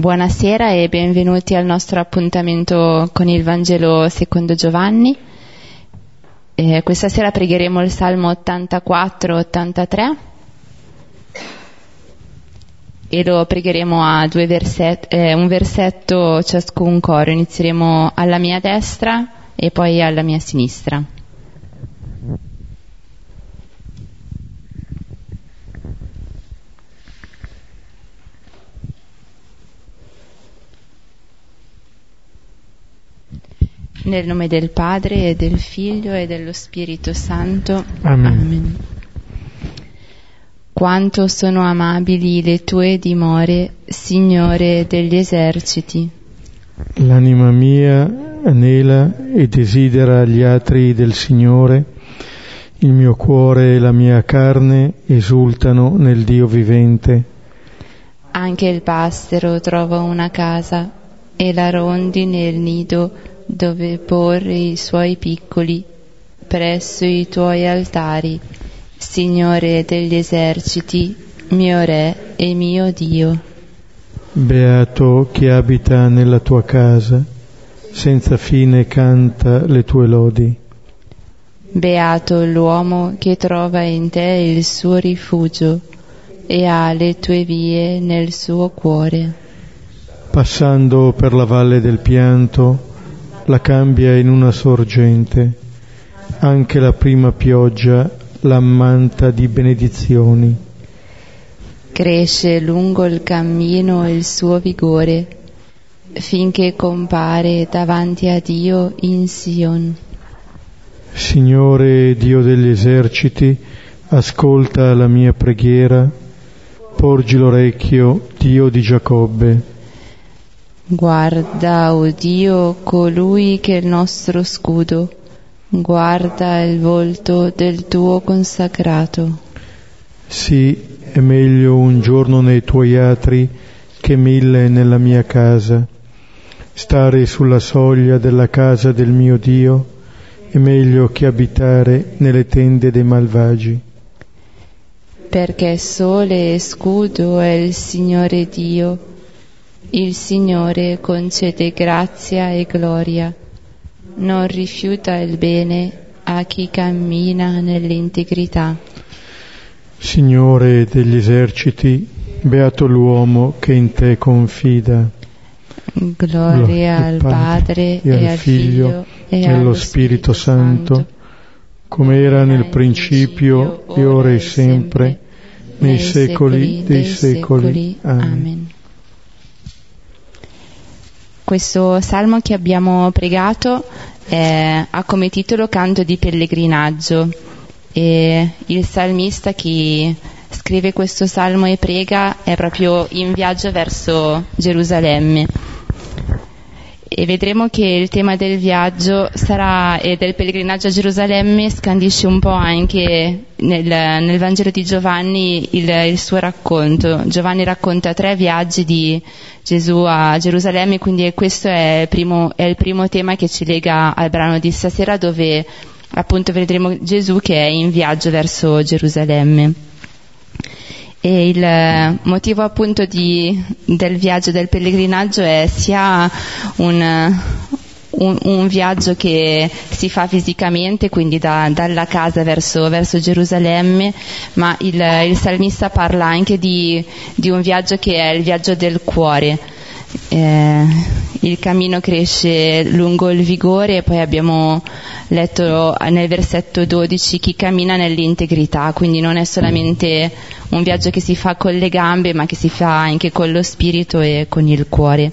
Buonasera e benvenuti al nostro appuntamento con il Vangelo secondo Giovanni. Questa sera pregheremo il Salmo 84-83 e lo pregheremo a due versetti, un versetto ciascun coro. Inizieremo alla mia destra e poi alla mia sinistra. Nel nome del Padre e del Figlio e dello Spirito Santo. Amen. Amen. Quanto sono amabili le tue dimore, Signore degli eserciti. L'anima mia anela e desidera gli atri del Signore. Il mio cuore e la mia carne esultano nel Dio vivente. Anche il passero trova una casa e la rondi nel nido dove porre i suoi piccoli, presso i tuoi altari, Signore degli eserciti, mio Re e mio Dio. Beato chi abita nella tua casa, senza fine canta le tue lodi. Beato l'uomo che trova in te il suo rifugio e ha le tue vie nel suo cuore. Passando per la valle del pianto, la cambia in una sorgente, anche la prima pioggia l'ammanta di benedizioni. Cresce lungo il cammino il suo vigore, finché compare davanti a Dio in Sion. Signore Dio degli eserciti, ascolta la mia preghiera, porgi l'orecchio, Dio di Giacobbe. Guarda, o Dio, colui che è il nostro scudo, guarda il volto del tuo consacrato. Sì, è meglio un giorno nei tuoi atri che 1000 nella mia casa. Stare sulla soglia della casa del mio Dio è meglio che abitare nelle tende dei malvagi. Perché sole e scudo è il Signore Dio. Il Signore concede grazia e gloria, non rifiuta il bene a chi cammina nell'integrità. Signore degli eserciti, beato l'uomo che in te confida. Gloria al Padre e al Figlio e allo Spirito Santo, come era nel principio e ora e sempre, nei secoli dei secoli. Amen. Questo salmo che abbiamo pregato ha come titolo Canto di pellegrinaggio, e il salmista che scrive questo salmo e prega è proprio in viaggio verso Gerusalemme, e vedremo che il tema del viaggio sarà e del pellegrinaggio a Gerusalemme scandisce un po' anche nel Vangelo di Giovanni il suo racconto. Giovanni racconta 3 viaggi di Gesù a Gerusalemme, quindi questo è il primo tema che ci lega al brano di stasera, dove appunto vedremo Gesù che è in viaggio verso Gerusalemme. E il motivo appunto del viaggio, del pellegrinaggio, è sia un viaggio che si fa fisicamente, quindi dalla casa verso Gerusalemme, ma il salmista parla anche di un viaggio che è il viaggio del cuore. Il cammino cresce lungo il vigore, e poi abbiamo letto nel versetto 12 chi cammina nell'integrità, quindi non è solamente un viaggio che si fa con le gambe, ma che si fa anche con lo spirito e con il cuore.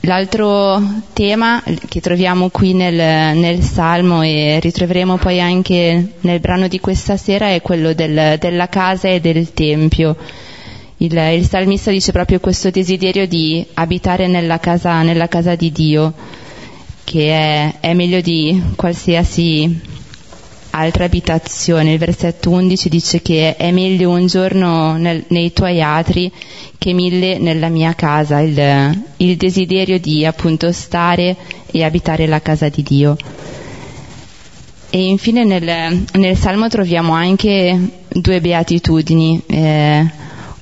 L'altro tema che troviamo qui nel Salmo, e ritroveremo poi anche nel brano di questa sera, è quello della casa e del tempio. Il salmista dice proprio questo desiderio di abitare nella casa di Dio, che è meglio di qualsiasi altra abitazione. Il versetto 11 dice che è meglio un giorno nei tuoi atri che 1000 nella mia casa, il desiderio di appunto stare e abitare la casa di Dio. E infine nel Salmo troviamo anche 2 beatitudini,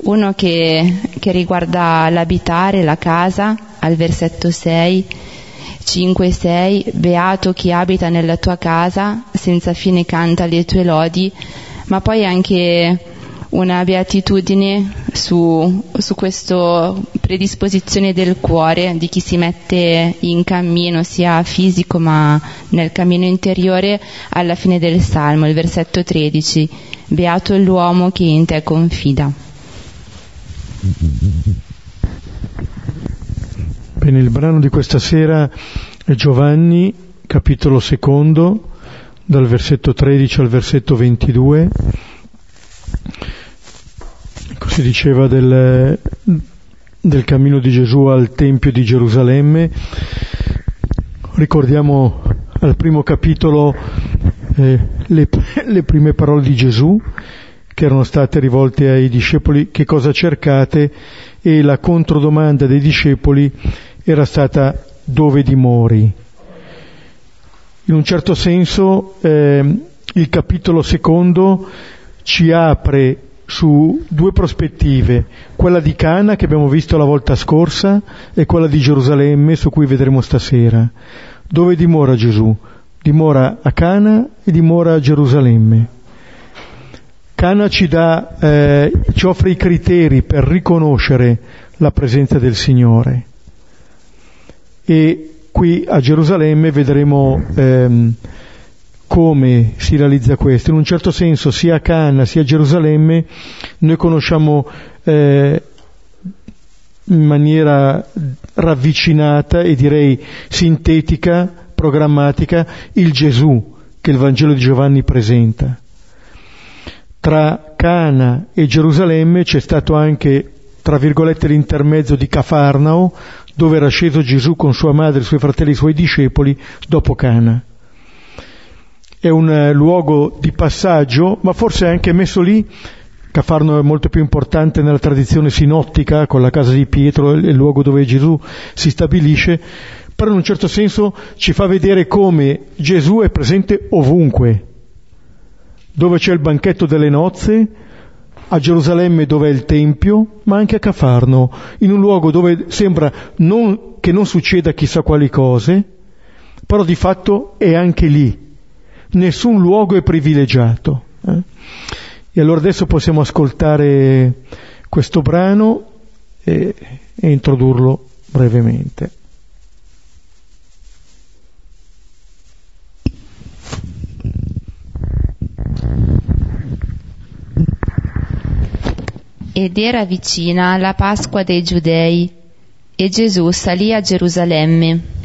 uno che riguarda l'abitare, la casa, al versetto 5, 6, beato chi abita nella tua casa, senza fine canta le tue lodi, ma poi anche una beatitudine su questa predisposizione del cuore di chi si mette in cammino, sia fisico ma nel cammino interiore, alla fine del Salmo, il versetto 13, beato l'uomo che in te confida. Bene, il brano di questa sera è Giovanni, capitolo 2, dal versetto 13 al versetto 22. Si diceva del cammino di Gesù al Tempio di Gerusalemme. Ricordiamo al primo capitolo le prime parole di Gesù che erano state rivolte ai discepoli: che cosa cercate? E la controdomanda dei discepoli era stata: dove dimori? In un certo senso il capitolo 2 ci apre su due prospettive, quella di Cana che abbiamo visto la volta scorsa e quella di Gerusalemme, su cui vedremo stasera. Dove dimora Gesù? Dimora a Cana e dimora a Gerusalemme. Cana ci offre i criteri per riconoscere la presenza del Signore, e qui a Gerusalemme vedremo come si realizza questo. In un certo senso sia a Cana sia a Gerusalemme noi conosciamo in maniera ravvicinata e direi sintetica, programmatica, il Gesù che il Vangelo di Giovanni presenta. Tra Cana e Gerusalemme c'è stato anche, tra virgolette, l'intermezzo di Cafarnao, dove era sceso Gesù con sua madre, i suoi fratelli, i suoi discepoli dopo Cana. È un luogo di passaggio, ma forse anche messo lì. Cafarno è molto più importante nella tradizione sinottica, con la casa di Pietro, il luogo dove Gesù si stabilisce, però in un certo senso ci fa vedere come Gesù è presente ovunque. Dove c'è il banchetto delle nozze, a Gerusalemme dove è il Tempio, ma anche a Cafarno, in un luogo dove sembra che non succeda chissà quali cose, però di fatto è anche lì. Nessun luogo è privilegiato. E allora adesso possiamo ascoltare questo brano e introdurlo brevemente. Ed era vicina la Pasqua dei Giudei, e Gesù salì a Gerusalemme.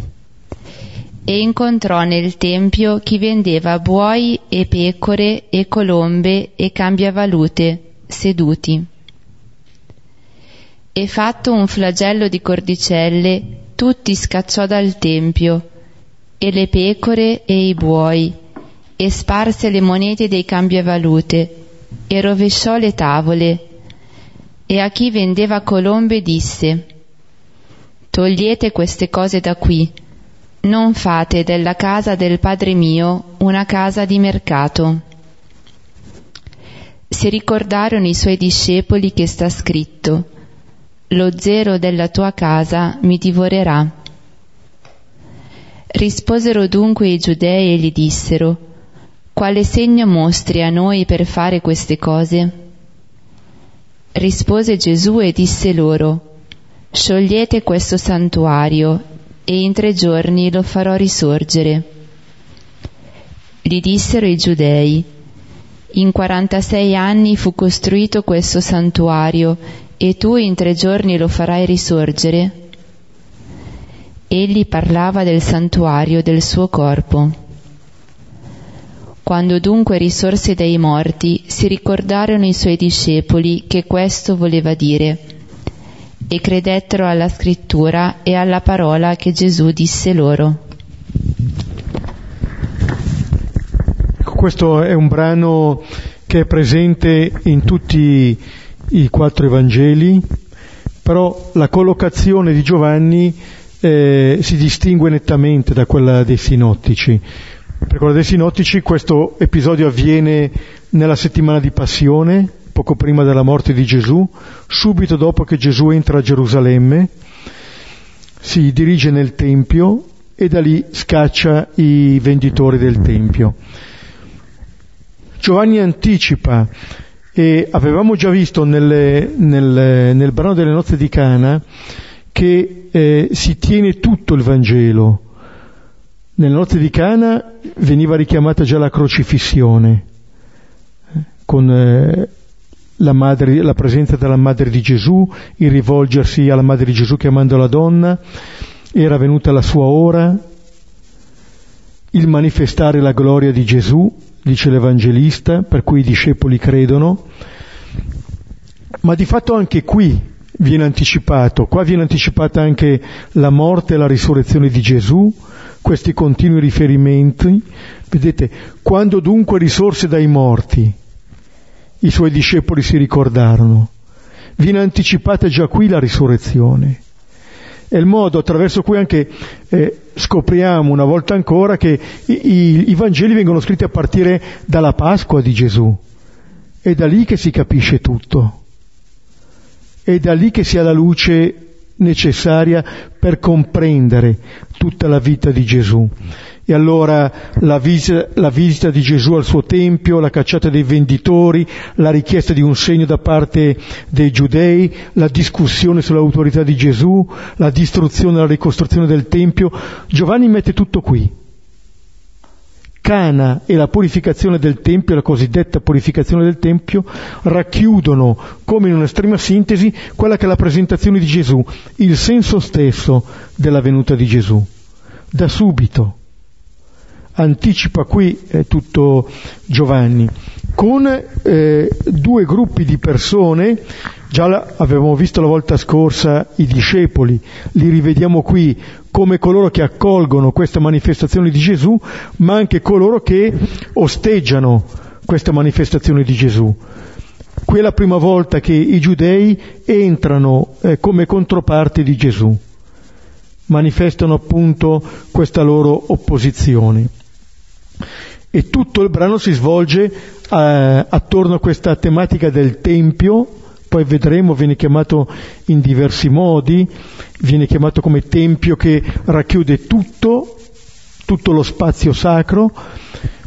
E incontrò nel Tempio chi vendeva buoi e pecore e colombe e cambiavalute, seduti. E fatto un flagello di cordicelle, tutti scacciò dal Tempio, e le pecore e i buoi, e sparse le monete dei cambiavalute, e rovesciò le tavole. E a chi vendeva colombe disse: «Togliete queste cose da qui, non fate della casa del Padre mio una casa di mercato». Si ricordarono i suoi discepoli che sta scritto: «Lo zero della tua casa mi divorerà». Risposero dunque i giudei e gli dissero: «Quale segno mostri a noi per fare queste cose?» Rispose Gesù e disse loro: «Sciogliete questo santuario e in 3 giorni lo farò risorgere». Gli dissero i giudei: «In 46 anni fu costruito questo santuario, e tu in 3 giorni lo farai risorgere?» Egli parlava del santuario del suo corpo. Quando dunque risorse dai morti, si ricordarono i suoi discepoli che questo voleva dire, e credettero alla scrittura e alla parola che Gesù disse loro. Questo è un brano che è presente in tutti i 4 Evangeli, però la collocazione di Giovanni si distingue nettamente da quella dei sinottici. Per quella dei sinottici questo episodio avviene nella settimana di Passione, poco prima della morte di Gesù, subito dopo che Gesù entra a Gerusalemme, si dirige nel Tempio e da lì scaccia i venditori del Tempio. Giovanni anticipa, e avevamo già visto nel brano delle nozze di Cana, che si tiene tutto il Vangelo. Nelle nozze di Cana veniva richiamata già la crocifissione, con la presenza della madre di Gesù, il rivolgersi alla madre di Gesù chiamando la donna, era venuta la sua ora, il manifestare la gloria di Gesù, dice l'Evangelista, per cui i discepoli credono, ma di fatto anche qui viene anticipato, qua viene anticipata anche la morte e la risurrezione di Gesù, questi continui riferimenti. Vedete, quando dunque risorse dai morti, i suoi discepoli si ricordarono, viene anticipata già qui la risurrezione. È il modo attraverso cui anche scopriamo una volta ancora che i Vangeli vengono scritti a partire dalla Pasqua di Gesù, è da lì che si capisce tutto, è da lì che si ha la luce necessaria per comprendere tutta la vita di Gesù. E allora la visita di Gesù al suo Tempio, la cacciata dei venditori, la richiesta di un segno da parte dei giudei, la discussione sull'autorità di Gesù, la distruzione e la ricostruzione del Tempio, Giovanni mette tutto qui. Cana e la purificazione del Tempio, la cosiddetta purificazione del Tempio, racchiudono come in un'estrema sintesi quella che è la presentazione di Gesù, il senso stesso della venuta di Gesù. Da subito anticipa qui tutto Giovanni, con due gruppi di persone, già avevamo visto la volta scorsa i discepoli, li rivediamo qui come coloro che accolgono questa manifestazione di Gesù, ma anche coloro che osteggiano questa manifestazione di Gesù. Qui è la prima volta che i giudei entrano come controparte di Gesù, manifestano appunto questa loro opposizione. E tutto il brano si svolge attorno a questa tematica del Tempio. Poi vedremo, viene chiamato in diversi modi, viene chiamato come Tempio che racchiude tutto lo spazio sacro,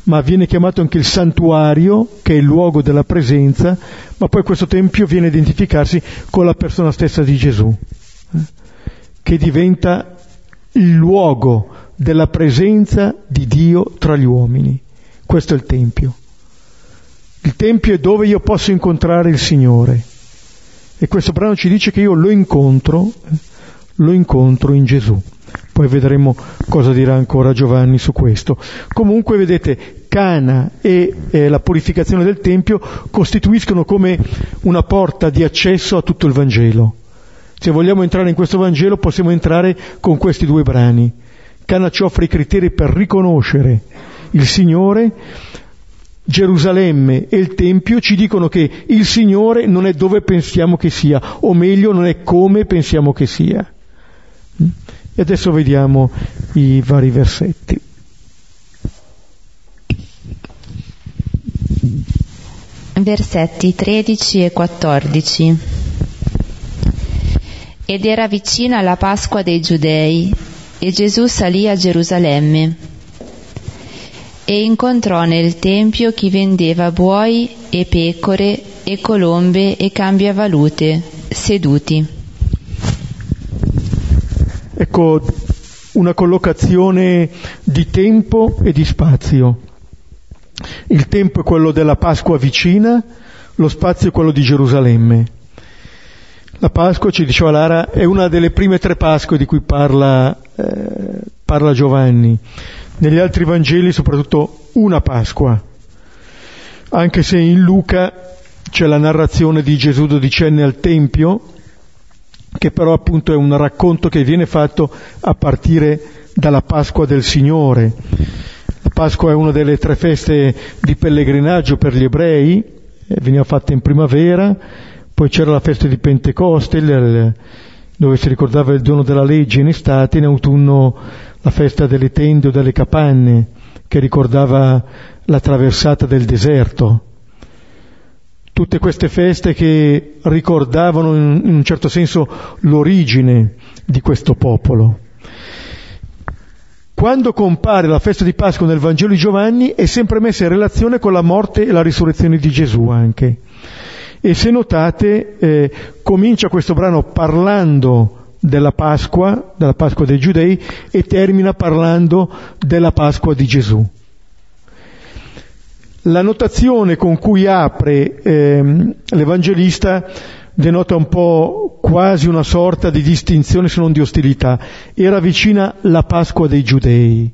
ma viene chiamato anche il santuario, che è il luogo della presenza, ma poi questo Tempio viene a identificarsi con la persona stessa di Gesù, che diventa il luogo della presenza di Dio tra gli uomini. Questo è il Tempio. Il Tempio è dove io posso incontrare il Signore. E questo brano ci dice che io lo incontro in Gesù. Poi vedremo cosa dirà ancora Giovanni su questo. Comunque vedete, Cana e la purificazione del Tempio costituiscono come una porta di accesso a tutto il Vangelo. Se vogliamo entrare in questo Vangelo possiamo entrare con questi due brani. Cana ci offre i criteri per riconoscere il Signore, Gerusalemme e il Tempio ci dicono che il Signore non è dove pensiamo che sia, o meglio non è come pensiamo che sia. E adesso vediamo i vari versetti. Versetti 13 e 14. Ed era vicina la Pasqua dei Giudei, e Gesù salì a Gerusalemme. E incontrò nel Tempio chi vendeva buoi e pecore e colombe e cambiavalute, seduti. Ecco una collocazione di tempo e di spazio. Il tempo è quello della Pasqua vicina, lo spazio è quello di Gerusalemme. La Pasqua, ci diceva Lara, è una delle prime tre Pasque di cui parla Giovanni. Negli altri Vangeli soprattutto una Pasqua, anche se in Luca c'è la narrazione di Gesù dodicenne al Tempio, che però appunto è un racconto che viene fatto a partire dalla Pasqua del Signore. La Pasqua è una delle tre feste di pellegrinaggio per gli ebrei, veniva fatta in primavera, poi c'era la festa di Pentecoste, dove si ricordava il dono della legge in estate, in autunno la festa delle tende o delle capanne, che ricordava la traversata del deserto. tutte queste feste che ricordavano in un certo senso l'origine di questo popolo. Quando compare la festa di Pasqua nel Vangelo di Giovanni è sempre messa in relazione con la morte e la risurrezione di Gesù anche. E se notate comincia questo brano parlando della Pasqua dei Giudei, e termina parlando della Pasqua di Gesù. La notazione con cui apre l'Evangelista denota un po' quasi una sorta di distinzione, se non di ostilità. Era vicina la Pasqua dei Giudei,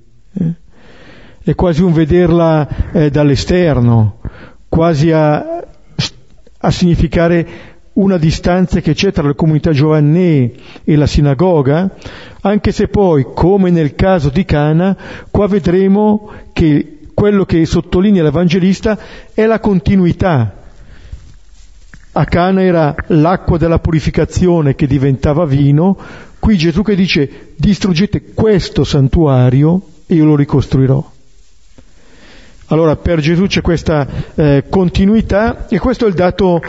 è quasi un vederla dall'esterno, quasi a significare una distanza che c'è tra la comunità giovanee e la sinagoga, anche se poi, come nel caso di Cana, qua vedremo che quello che sottolinea l'Evangelista è la continuità. A Cana era l'acqua della purificazione che diventava vino, qui Gesù che dice: distruggete questo santuario e io lo ricostruirò. Allora per Gesù c'è questa continuità, e questo è il dato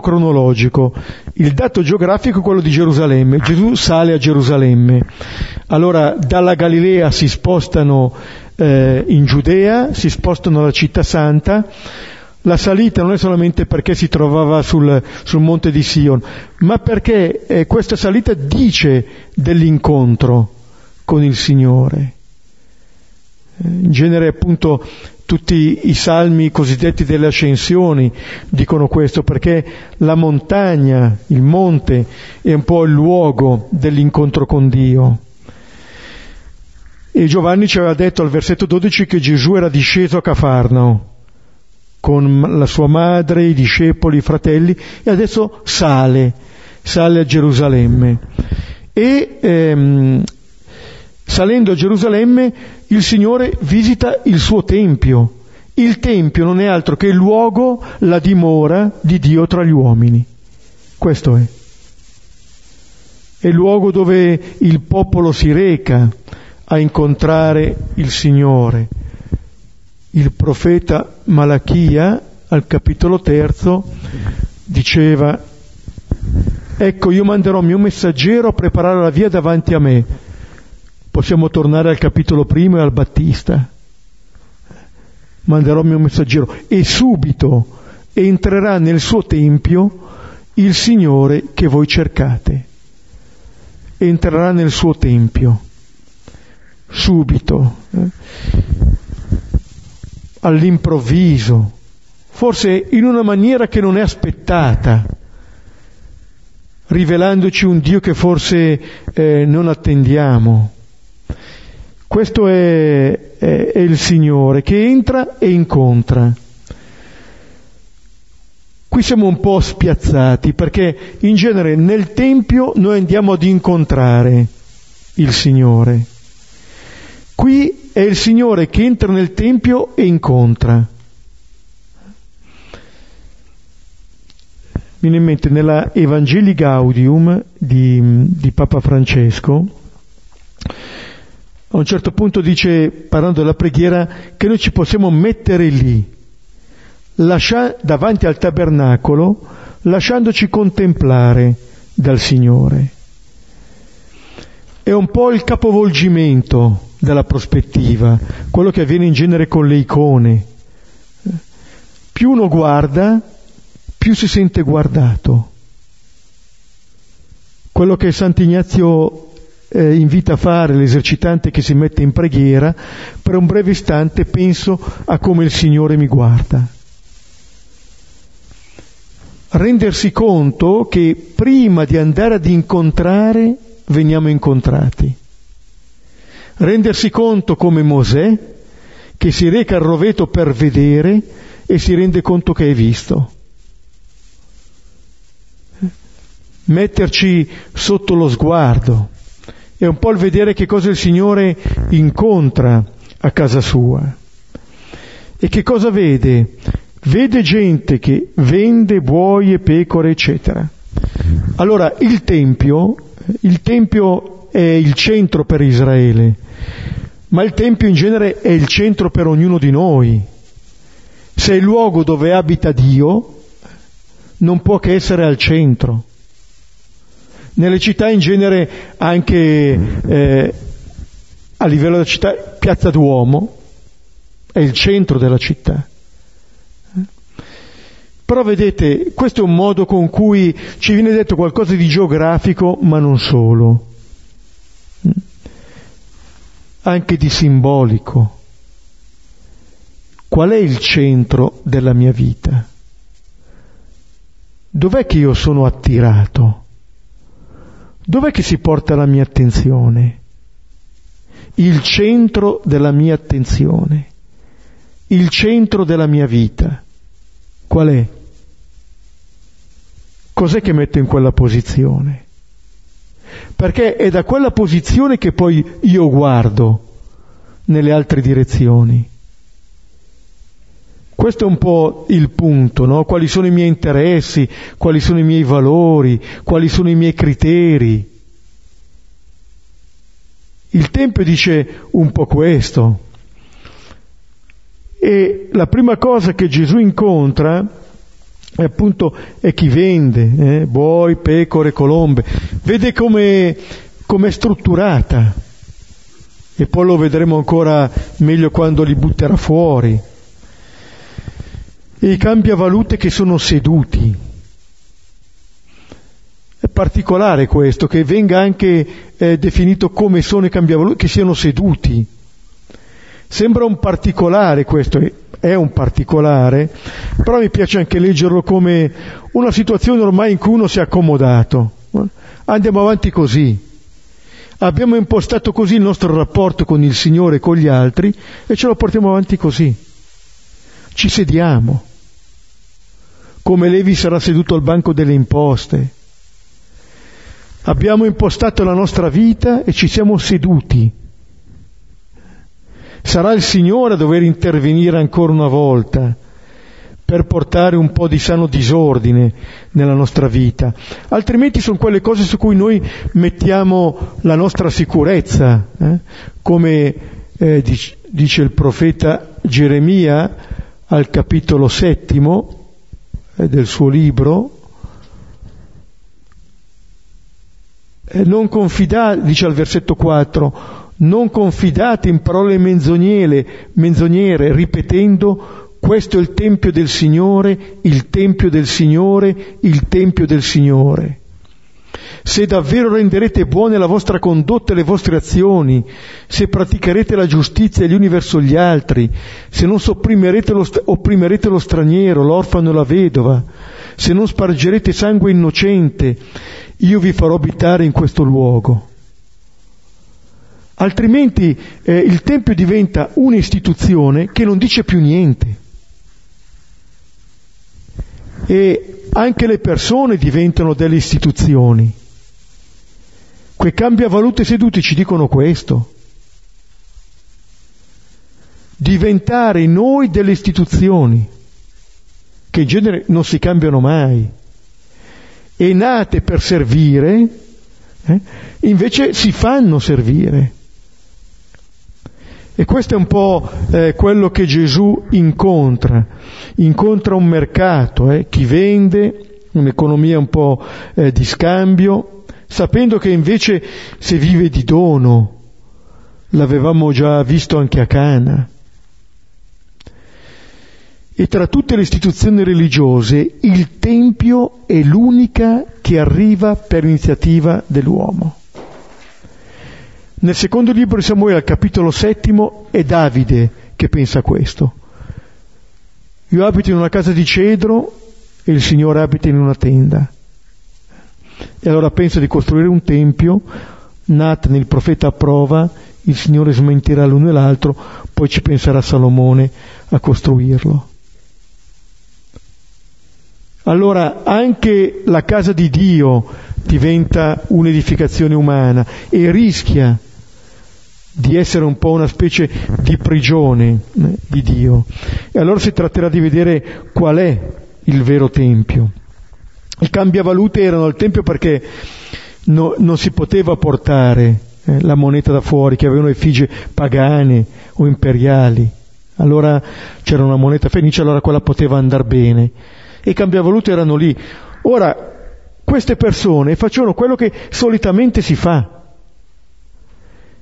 cronologico. Il dato geografico è quello di Gerusalemme. Gesù sale a Gerusalemme. Allora dalla Galilea si spostano in Giudea, si spostano alla città santa. La salita non è solamente perché si trovava sul monte di Sion, ma perché questa salita dice dell'incontro con il Signore. In genere appunto tutti i salmi cosiddetti delle ascensioni dicono questo, perché la montagna, il monte, è un po' il luogo dell'incontro con Dio. E Giovanni ci aveva detto al versetto 12 che Gesù era disceso a Cafarnao con la sua madre, i discepoli, i fratelli, e adesso sale a Gerusalemme. E salendo a Gerusalemme il Signore visita il suo Tempio. Il Tempio non è altro che il luogo, la dimora di Dio tra gli uomini. Questo è il luogo dove il popolo si reca a incontrare il Signore. Il profeta Malachia al capitolo 3 diceva: ecco, io manderò mio messaggero a preparare la via davanti a me. Possiamo tornare al capitolo 1 e al Battista. Manderò mio messaggero e subito entrerà nel suo Tempio il Signore che voi cercate. Entrerà nel suo Tempio subito, all'improvviso, forse in una maniera che non è aspettata, rivelandoci un Dio che forse non attendiamo. Questo è il Signore che entra e incontra. Qui siamo un po' spiazzati, perché in genere nel Tempio noi andiamo ad incontrare il Signore. Qui è il Signore che entra nel Tempio e incontra. Mi viene in mente nella Evangelii Gaudium di Papa Francesco, a un certo punto dice, parlando della preghiera, che noi ci possiamo mettere lì, davanti al tabernacolo, lasciandoci contemplare dal Signore. È un po' il capovolgimento della prospettiva, quello che avviene in genere con le icone. Più uno guarda, più si sente guardato. Quello che Sant'Ignazio invita a fare l'esercitante che si mette in preghiera: per un breve istante penso a come il Signore mi guarda. Rendersi conto che prima di andare ad incontrare veniamo incontrati. Rendersi conto come Mosè, che si reca al roveto per vedere e si rende conto che è visto. Metterci sotto lo sguardo è un po' il vedere che cosa il Signore incontra a casa sua. E che cosa vede? Vede gente che vende buoi e pecore, eccetera. Allora il Tempio è il centro per Israele, ma il Tempio in genere è il centro per ognuno di noi. Se il luogo dove abita Dio non può che essere al centro. Nelle città in genere, anche a livello della città, Piazza Duomo è il centro della città. Però vedete, questo è un modo con cui ci viene detto qualcosa di geografico, ma non solo, anche di simbolico. Qual è il centro della mia vita? Dov'è che io sono attirato? Dov'è che si porta la mia attenzione? Il centro della mia attenzione, il centro della mia vita, qual è? Cos'è che metto in quella posizione? Perché è da quella posizione che poi io guardo nelle altre direzioni. Questo è un po' il punto, no? Quali sono i miei interessi, quali sono i miei valori, quali sono i miei criteri. Il Tempio dice un po' questo. E la prima cosa che Gesù incontra è appunto è chi vende, buoi, pecore, colombe. Vede come è strutturata, e poi lo vedremo ancora meglio quando li butterà fuori. E i cambiavalute che sono seduti. È particolare questo, che venga anche definito come sono i cambiavalute, che siano seduti. Sembra un particolare questo, è un particolare, però mi piace anche leggerlo come una situazione ormai in cui uno si è accomodato. Andiamo avanti così, abbiamo impostato così il nostro rapporto con il Signore e con gli altri e ce lo portiamo avanti così. Ci sediamo, come Levi sarà seduto al banco delle imposte. Abbiamo impostato la nostra vita e ci siamo seduti. Sarà il Signore a dover intervenire ancora una volta per portare un po' di sano disordine nella nostra vita. Altrimenti sono quelle cose su cui noi mettiamo la nostra sicurezza. Come dice il profeta Geremia al capitolo 7 del suo libro, dice al versetto 4, non confidate in parole menzognere, ripetendo: questo è il Tempio del Signore, il Tempio del Signore, il Tempio del Signore. Se davvero renderete buone la vostra condotta e le vostre azioni, se praticherete la giustizia gli uni verso gli altri, se non opprimerete lo straniero, l'orfano e la vedova, se non spargerete sangue innocente, io vi farò abitare in questo luogo. Altrimenti il Tempio diventa un'istituzione che non dice più niente, e anche le persone diventano delle istituzioni. Quei cambiavalute seduti ci dicono questo: diventare noi delle istituzioni, che in genere non si cambiano mai, e nate per servire, invece si fanno servire. E questo è un po' quello che Gesù incontra. Incontra un mercato, chi vende, un'economia un po' di scambio, sapendo che invece se vive di dono. L'avevamo già visto anche a Cana. E tra tutte le istituzioni religiose, il Tempio è l'unica che arriva per iniziativa dell'uomo. Nel secondo libro di Samuele, al capitolo 7, è Davide che pensa a questo. Io abito in una casa di cedro e il Signore abita in una tenda. E allora pensa di costruire un tempio, Nathan, il profeta, approva, il Signore smentirà l'uno e l'altro, poi ci penserà Salomone a costruirlo. Allora anche la casa di Dio diventa un'edificazione umana e rischia di essere un po' una specie di prigione di Dio. E allora si tratterà di vedere qual è il vero Tempio. I cambiavalute erano al Tempio perché non si poteva portare la moneta da fuori, che avevano effigie pagane o imperiali. Allora c'era una moneta fenicia, allora quella poteva andare bene. E i cambiavalute erano lì. Ora, queste persone facevano quello che solitamente si fa.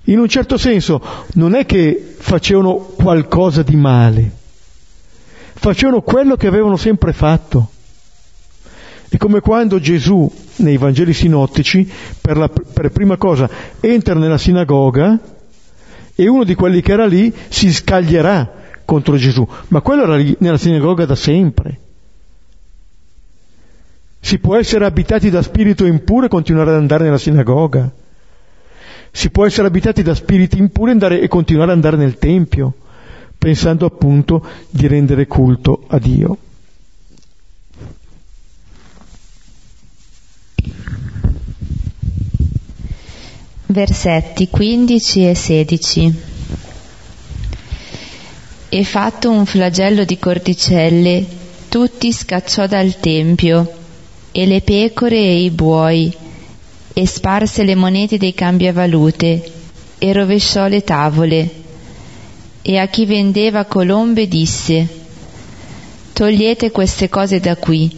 In un certo senso, non è che facevano qualcosa di male. Facevano quello che avevano sempre fatto. È come quando Gesù, nei Vangeli sinottici, per prima cosa, entra nella sinagoga e uno di quelli che era lì si scaglierà contro Gesù. Ma quello era lì nella sinagoga da sempre. Si può essere abitati da spirito impuro e continuare ad andare nella sinagoga. Si può essere abitati da spiriti impuri e continuare ad andare nel Tempio, pensando appunto di rendere culto a Dio. Versetti 15 e 16. E fatto un flagello di cordicelle, tutti scacciò dal Tempio, e le pecore e i buoi, e sparse le monete dei cambiavalute, e rovesciò le tavole. E a chi vendeva colombe disse: togliete queste cose da qui,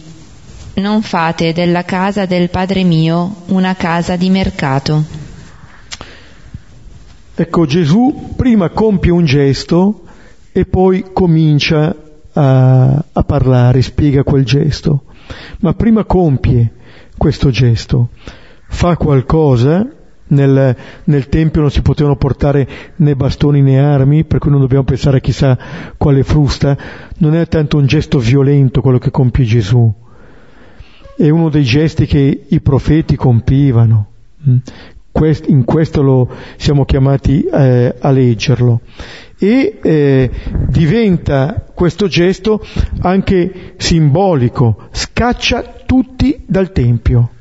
non fate della casa del Padre mio una casa di mercato. Ecco, Gesù prima compie un gesto e poi comincia a parlare, spiega quel gesto. Ma prima compie questo gesto. Fa qualcosa, nel Tempio non si potevano portare né bastoni né armi, per cui non dobbiamo pensare a chissà quale frusta. Non è tanto un gesto violento quello che compie Gesù, è uno dei gesti che i profeti compivano. In questo lo siamo chiamati a leggerlo, e diventa questo gesto anche simbolico. Scaccia tutti dal Tempio,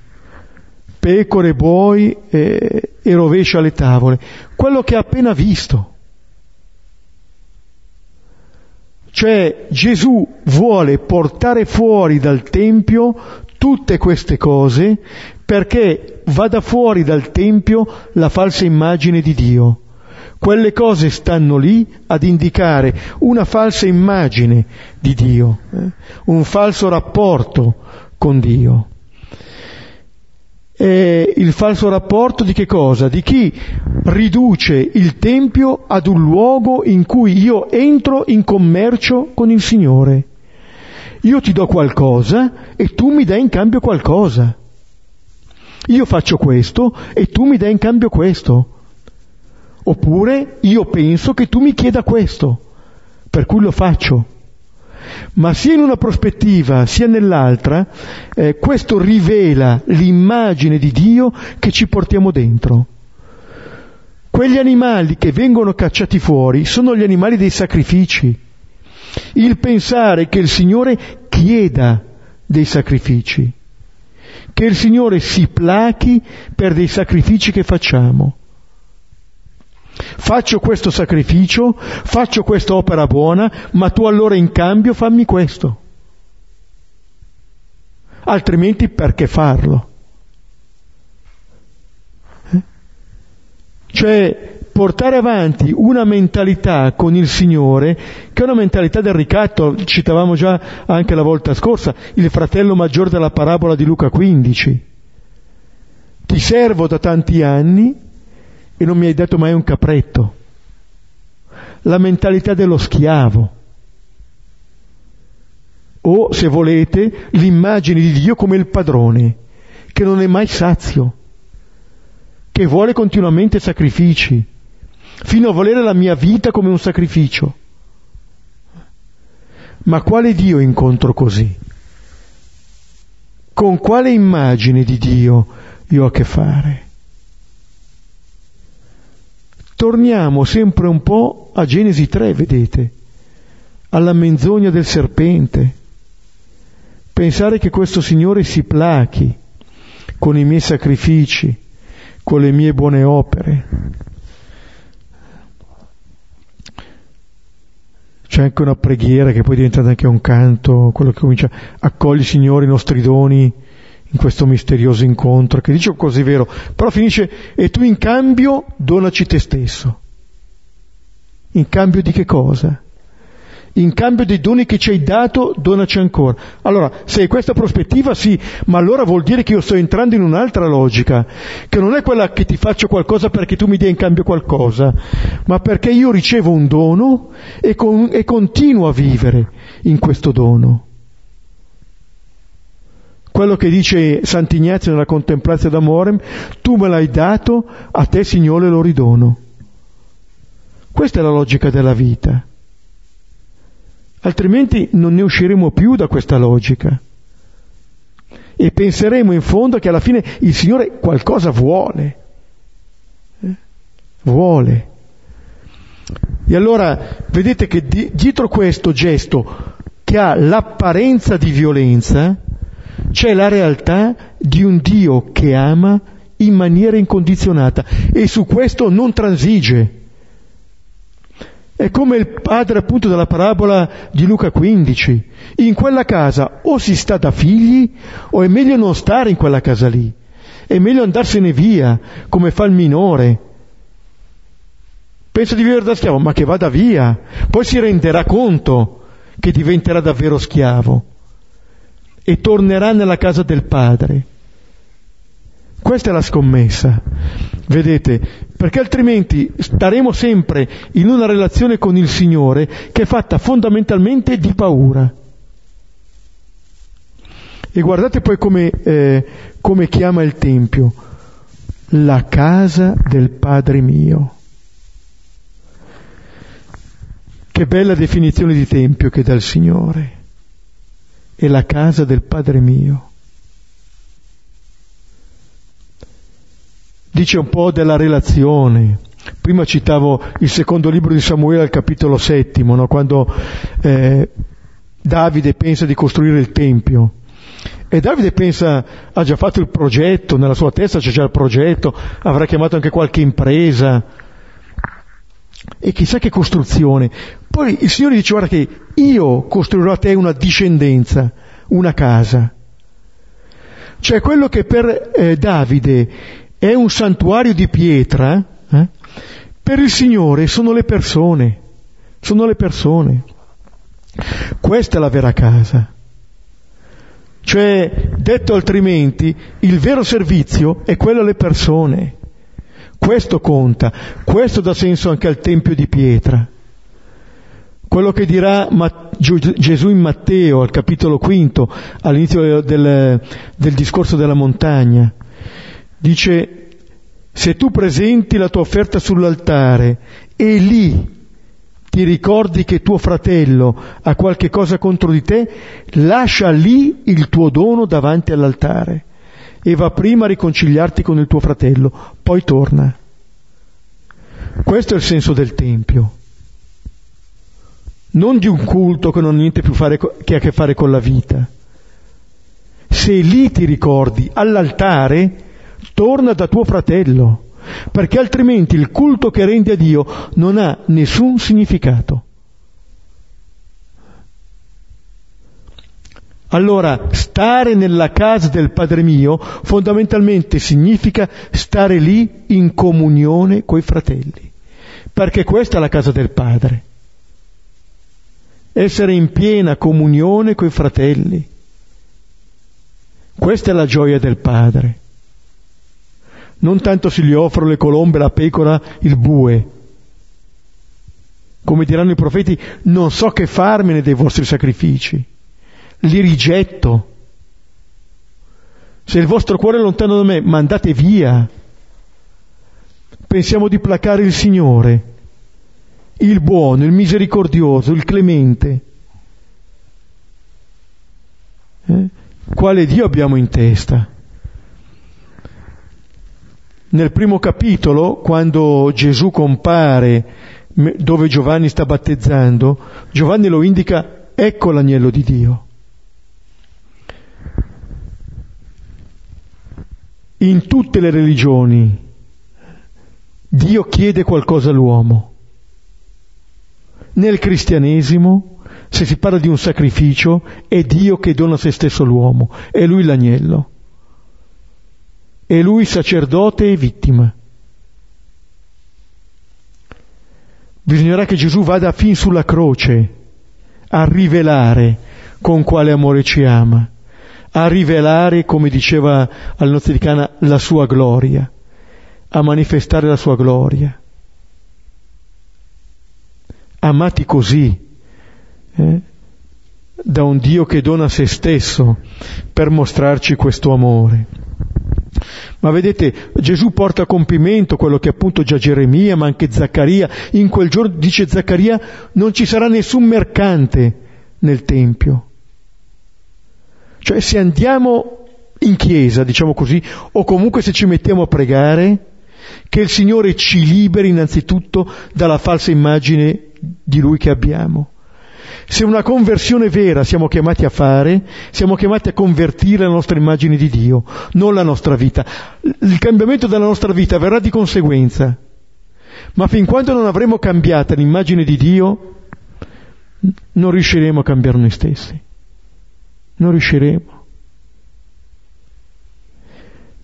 pecore, buoi e rovescia le tavole. Quello che ha appena visto. Cioè Gesù vuole portare fuori dal Tempio tutte queste cose perché vada fuori dal Tempio la falsa immagine di Dio. Quelle cose stanno lì ad indicare una falsa immagine di Dio, un falso rapporto con Dio. Il falso rapporto di che cosa? Di chi riduce il Tempio ad un luogo in cui io entro in commercio con il Signore. Io ti do qualcosa e tu mi dai in cambio qualcosa. Io faccio questo e tu mi dai in cambio questo. Oppure io penso che tu mi chieda questo, per cui lo faccio. Ma sia in una prospettiva sia nell'altra, questo rivela l'immagine di Dio che ci portiamo dentro. Quegli animali che vengono cacciati fuori sono gli animali dei sacrifici. Il pensare che il Signore chieda dei sacrifici, che il Signore si plachi per dei sacrifici che facciamo. Faccio questo sacrificio, faccio questa opera buona, ma tu allora in cambio fammi questo. Altrimenti perché farlo? Cioè portare avanti una mentalità con il Signore che è una mentalità del ricatto. Citavamo già anche la volta scorsa il fratello maggiore della parabola di Luca 15. Ti servo da tanti anni e non mi hai dato mai un capretto. La mentalità dello schiavo, o se volete l'immagine di Dio come il padrone che non è mai sazio, che vuole continuamente sacrifici, fino a volere la mia vita come un sacrificio. Ma quale Dio incontro così? Con quale immagine di Dio io ho a che fare? Torniamo sempre un po' a Genesi 3, vedete, alla menzogna del serpente. Pensare che questo Signore si plachi con i miei sacrifici, con le mie buone opere. C'è anche una preghiera che poi è diventata anche un canto, quello che comincia: accogli Signore i nostri doni in questo misterioso incontro, che dice così vero, però finisce: e tu in cambio donaci te stesso. In cambio di che cosa? in cambio dei doni che ci hai dato, donaci ancora. Allora, se è questa prospettiva, sì, ma allora vuol dire che io sto entrando in un'altra logica, che non è quella che ti faccio qualcosa perché tu mi dia in cambio qualcosa, ma perché io ricevo un dono e continuo a vivere in questo dono. Quello che dice Sant'Ignazio nella Contemplatio d'Amorem, tu me l'hai dato, a te Signore lo ridono. Questa è la logica della vita. Altrimenti non ne usciremo più da questa logica. E penseremo in fondo che alla fine il Signore qualcosa vuole. Vuole. E allora vedete che dietro questo gesto, che ha l'apparenza di violenza, c'è la realtà di un Dio che ama in maniera incondizionata e su questo non transige. È come il padre appunto della parabola di Luca 15. In quella casa o si sta da figli o è meglio non stare in quella casa lì. È meglio andarsene via, come fa il minore. Pensa di vivere da schiavo, ma che vada via. Poi si renderà conto che diventerà davvero schiavo. E tornerà nella casa del padre. Questa è la scommessa, vedete, perché altrimenti staremo sempre in una relazione con il Signore che è fatta fondamentalmente di paura. E guardate poi come chiama il Tempio, la casa del Padre mio. Che bella definizione di Tempio che dà il Signore. È la casa del Padre mio. Dice un po' della relazione. Prima citavo il secondo libro di Samuele al capitolo 7, no? Quando Davide pensa di costruire il Tempio. E Davide pensa, ha già fatto il progetto, nella sua testa c'è già il progetto, avrà chiamato anche qualche impresa. E chissà che costruzione. Poi il Signore dice, guarda che io costruirò a te una discendenza, una casa. Cioè quello che per Davide è un santuario di pietra, per il Signore sono le persone. Sono le persone. Questa è la vera casa. Cioè, detto altrimenti, il vero servizio è quello alle persone. Questo conta, questo dà senso anche al Tempio di pietra. Quello che dirà Gesù in Matteo, al capitolo 5, all'inizio del discorso della montagna, dice, se tu presenti la tua offerta sull'altare e lì ti ricordi che tuo fratello ha qualche cosa contro di te, lascia lì il tuo dono davanti all'altare. E va prima a riconciliarti con il tuo fratello, poi torna. Questo è il senso del Tempio. Non di un culto che non ha niente più che a che fare con la vita. Se lì ti ricordi, all'altare, torna da tuo fratello, perché altrimenti il culto che rendi a Dio non ha nessun significato. Allora, stare nella casa del Padre mio fondamentalmente significa stare lì in comunione coi fratelli, perché questa è la casa del Padre. Essere in piena comunione coi fratelli. Questa è la gioia del Padre. Non tanto se gli offro le colombe, la pecora, il bue. Come diranno i profeti, non so che farmene dei vostri sacrifici. Li rigetto. Se il vostro cuore è lontano da me, mandate via. Pensiamo di placare il Signore, il buono, il misericordioso, il clemente. Quale Dio abbiamo in testa? Nel primo capitolo, quando Gesù compare dove Giovanni sta battezzando, Giovanni lo indica, ecco l'agnello di Dio. In tutte le religioni Dio chiede qualcosa all'uomo. Nel cristianesimo, se si parla di un sacrificio, è Dio che dona se stesso all'uomo, è Lui l'agnello, è Lui sacerdote e vittima. Bisognerà che Gesù vada fin sulla croce a rivelare con quale amore ci ama, a rivelare, come diceva alla nozze di Cana, la sua gloria, a manifestare la sua gloria. Amati così, da un Dio che dona se stesso per mostrarci questo amore. Ma vedete, Gesù porta a compimento quello che appunto già Geremia, ma anche Zaccaria, in quel giorno, dice Zaccaria, non ci sarà nessun mercante nel Tempio. Cioè, se andiamo in chiesa, diciamo così, o comunque se ci mettiamo a pregare, che il Signore ci liberi innanzitutto dalla falsa immagine di Lui che abbiamo. Se una conversione vera siamo chiamati a fare, siamo chiamati a convertire la nostra immagine di Dio, non la nostra vita. Il cambiamento della nostra vita verrà di conseguenza, ma fin quando non avremo cambiata l'immagine di Dio, non riusciremo a cambiare noi stessi. Non riusciremo.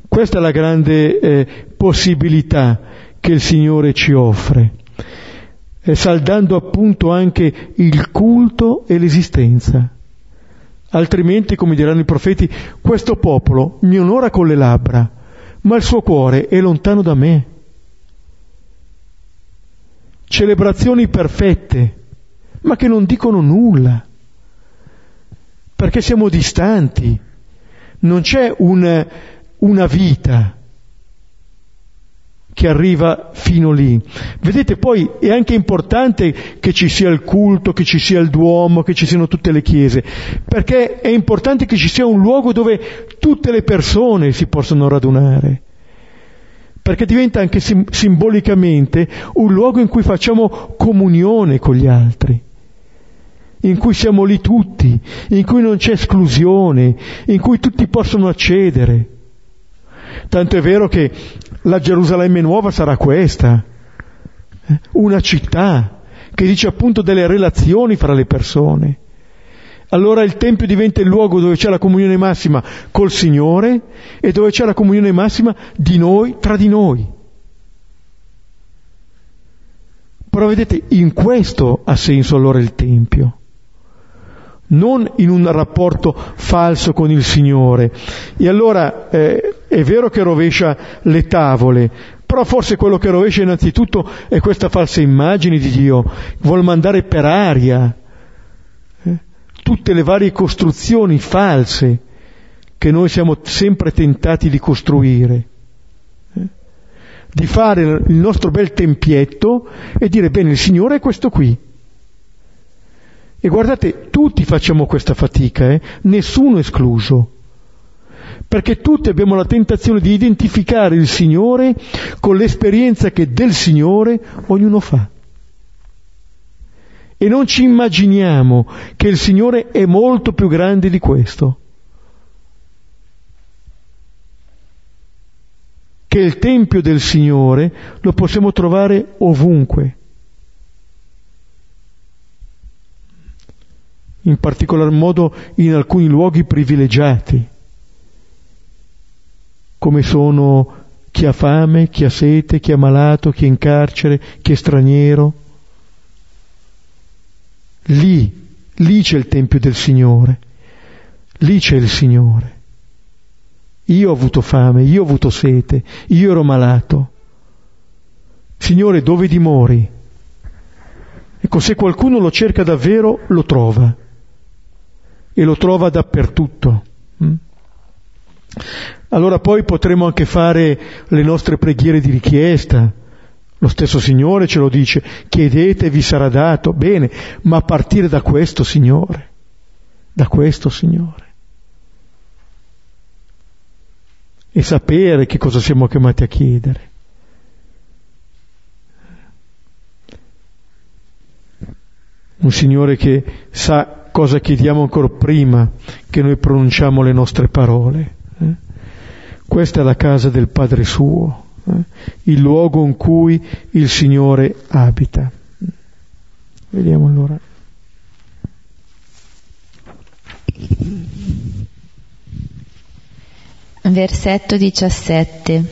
Questa è la grande possibilità che il Signore ci offre, saldando appunto anche il culto e l'esistenza. Altrimenti, come diranno i profeti, questo popolo mi onora con le labbra, ma il suo cuore è lontano da me. Celebrazioni perfette, ma che non dicono nulla, perché siamo distanti, non c'è una vita che arriva fino lì. Vedete, poi è anche importante che ci sia il culto, che ci sia il Duomo, che ci siano tutte le chiese, perché è importante che ci sia un luogo dove tutte le persone si possono radunare, perché diventa anche simbolicamente un luogo in cui facciamo comunione con gli altri, in cui siamo lì tutti, in cui non c'è esclusione, in cui tutti possono accedere. Tanto è vero che la Gerusalemme nuova sarà questa, una città che dice appunto delle relazioni fra le persone. Allora il Tempio diventa il luogo dove c'è la comunione massima col Signore e dove c'è la comunione massima di noi, tra di noi. Però vedete, in questo ha senso allora il Tempio. Non in un rapporto falso con il Signore. E allora è vero che rovescia le tavole, però forse quello che rovescia innanzitutto è questa falsa immagine di Dio. Vuol mandare per aria tutte le varie costruzioni false che noi siamo sempre tentati di costruire, di fare il nostro bel tempietto e dire bene, il Signore è questo qui. E guardate, tutti facciamo questa fatica, nessuno escluso, perché tutti abbiamo la tentazione di identificare il Signore con l'esperienza che del Signore ognuno fa, e non ci immaginiamo che il Signore è molto più grande di questo, che il Tempio del Signore lo possiamo trovare ovunque. In particolar modo in alcuni luoghi privilegiati, come sono chi ha fame, chi ha sete, chi è malato, chi è in carcere, chi è straniero. Lì c'è il Tempio del Signore, lì c'è il Signore. Io ho avuto fame, io ho avuto sete, io ero malato. Signore, dove dimori? Ecco, se qualcuno lo cerca davvero, lo trova. E lo trova dappertutto. Allora poi potremo anche fare le nostre preghiere di richiesta. Lo stesso Signore ce lo dice, chiedete e vi sarà dato. Bene, ma a partire da questo Signore, da questo Signore. E sapere che cosa siamo chiamati a chiedere. Un Signore che sa cosa chiediamo ancora prima che noi pronunciamo le nostre parole. Questa è la casa del Padre suo, il luogo in cui il Signore abita. Vediamo allora. Versetto 17.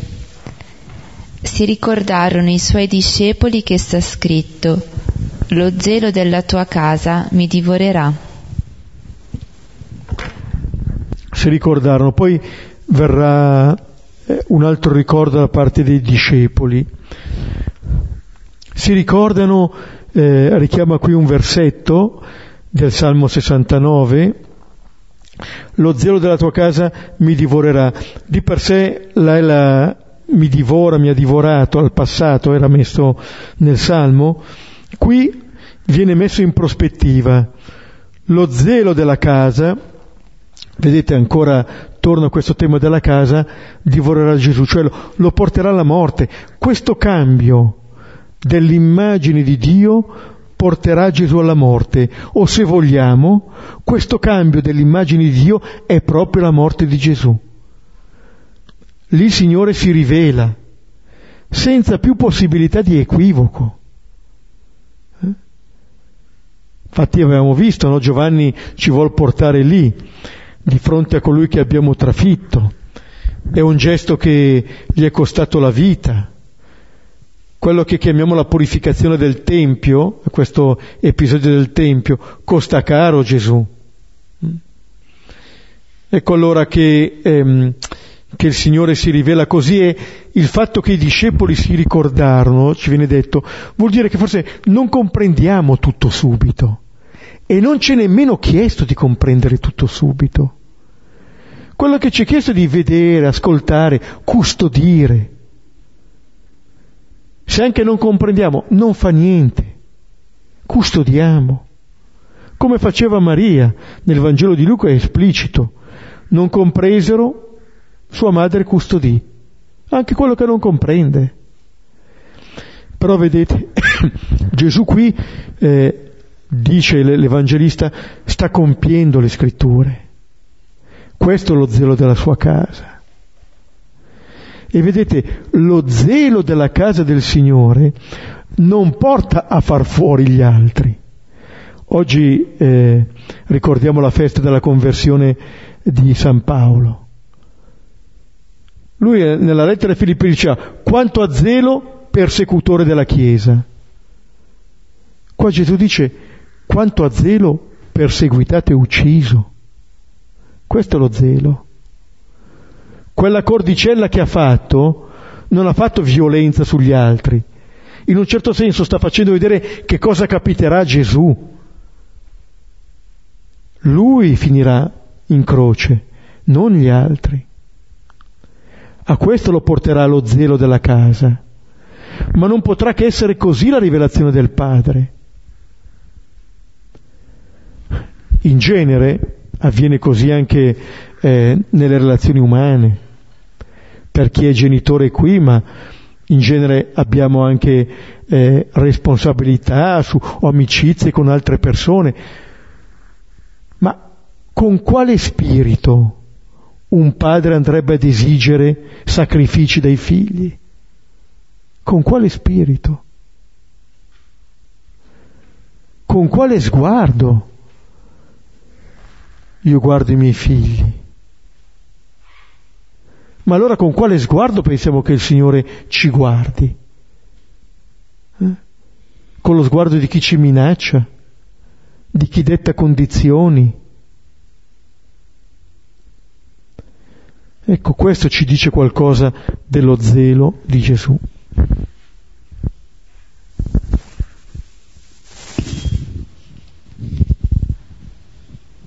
Si ricordarono i suoi discepoli che sta scritto: lo zelo della tua casa mi divorerà. Si ricordarono, poi verrà un altro ricordo da parte dei discepoli. Si ricordano, richiama qui un versetto del Salmo 69, lo zelo della tua casa mi divorerà. Di per sé la mi divora, mi ha divorato, al passato era messo nel Salmo, qui viene messo in prospettiva. Lo zelo della casa, vedete ancora torno a questo tema della casa, divorerà Gesù, cioè lo porterà alla morte. Questo cambio dell'immagine di Dio porterà Gesù alla morte, o se vogliamo, questo cambio dell'immagine di Dio è proprio la morte di Gesù. Lì il Signore si rivela, senza più possibilità di equivoco. Infatti avevamo visto, no? Giovanni ci vuol portare lì, di fronte a colui che abbiamo trafitto. È un gesto che gli è costato la vita. Quello che chiamiamo la purificazione del Tempio, questo episodio del Tempio, costa caro Gesù. Ecco allora che il Signore si rivela così, e il fatto che i discepoli si ricordarono, ci viene detto, vuol dire che forse non comprendiamo tutto subito, e non c'è nemmeno chiesto di comprendere tutto subito. Quello che ci è chiesto è di vedere, ascoltare, custodire. Se anche non comprendiamo, non fa niente, custodiamo. Come faceva Maria, nel Vangelo di Luca è esplicito, non compresero, sua madre custodì, anche quello che non comprende. Però vedete, Gesù qui, dice l'Evangelista, sta compiendo le scritture, questo è lo zelo della sua casa. E vedete, lo zelo della casa del Signore non porta a far fuori gli altri. Oggi ricordiamo la festa della conversione di San Paolo. Lui nella lettera ai Filippini diceva, quanto a zelo, persecutore della Chiesa. Qua Gesù dice, quanto a zelo, perseguitato e ucciso. Questo è lo zelo. Quella cordicella che ha fatto non ha fatto violenza sugli altri, in un certo senso sta facendo vedere che cosa capiterà a Gesù. Lui finirà in croce, non gli altri. A questo lo porterà lo zelo della casa, ma non potrà che essere così la rivelazione del Padre. In genere avviene così anche nelle relazioni umane. Per chi è genitore qui, ma in genere abbiamo anche responsabilità o amicizie con altre persone. Ma con quale spirito un padre andrebbe ad esigere sacrifici dai figli? Con quale spirito? Con quale sguardo io guardo i miei figli? Ma allora con quale sguardo pensiamo che il Signore ci guardi? Con lo sguardo di chi ci minaccia, di chi detta condizioni? Ecco, questo ci dice qualcosa dello zelo di Gesù.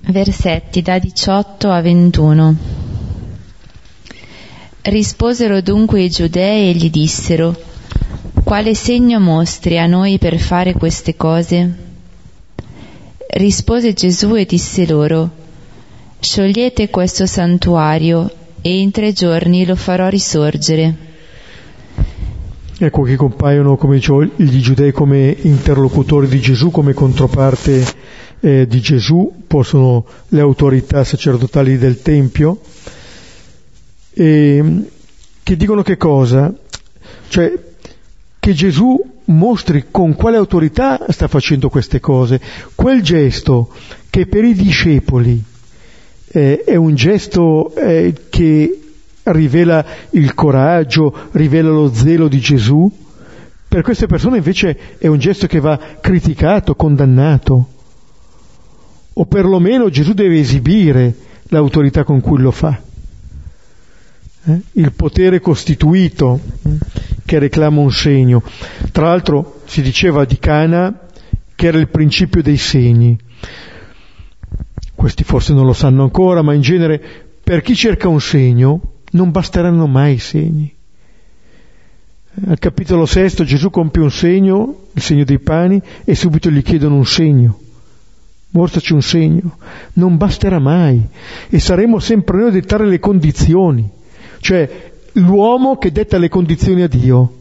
Versetti da 18 a 21. Risposero dunque i giudei e gli dissero: quale segno mostri a noi per fare queste cose? Rispose Gesù e disse loro: sciogliete questo santuario e in 3 giorni lo farò risorgere. Ecco che compaiono, come dicevo, gli giudei come interlocutori di Gesù, come controparte di Gesù, possono le autorità sacerdotali del Tempio, e che dicono che cosa? Cioè, che Gesù mostri con quale autorità sta facendo queste cose. Quel gesto che per i discepoli è un gesto che rivela il coraggio, rivela lo zelo di Gesù, Per queste persone invece è un gesto che va criticato, condannato, o perlomeno Gesù deve esibire l'autorità con cui lo fa, il potere costituito che reclama un segno. Tra l'altro si diceva di Cana che era il principio dei segni. Questi forse non lo sanno ancora, ma in genere per chi cerca un segno non basteranno mai i segni. Al capitolo 6 Gesù compie un segno, il segno dei pani, e subito gli chiedono un segno. Mostraci un segno. Non basterà mai, e saremo sempre noi a dettare le condizioni, cioè l'uomo che detta le condizioni a Dio.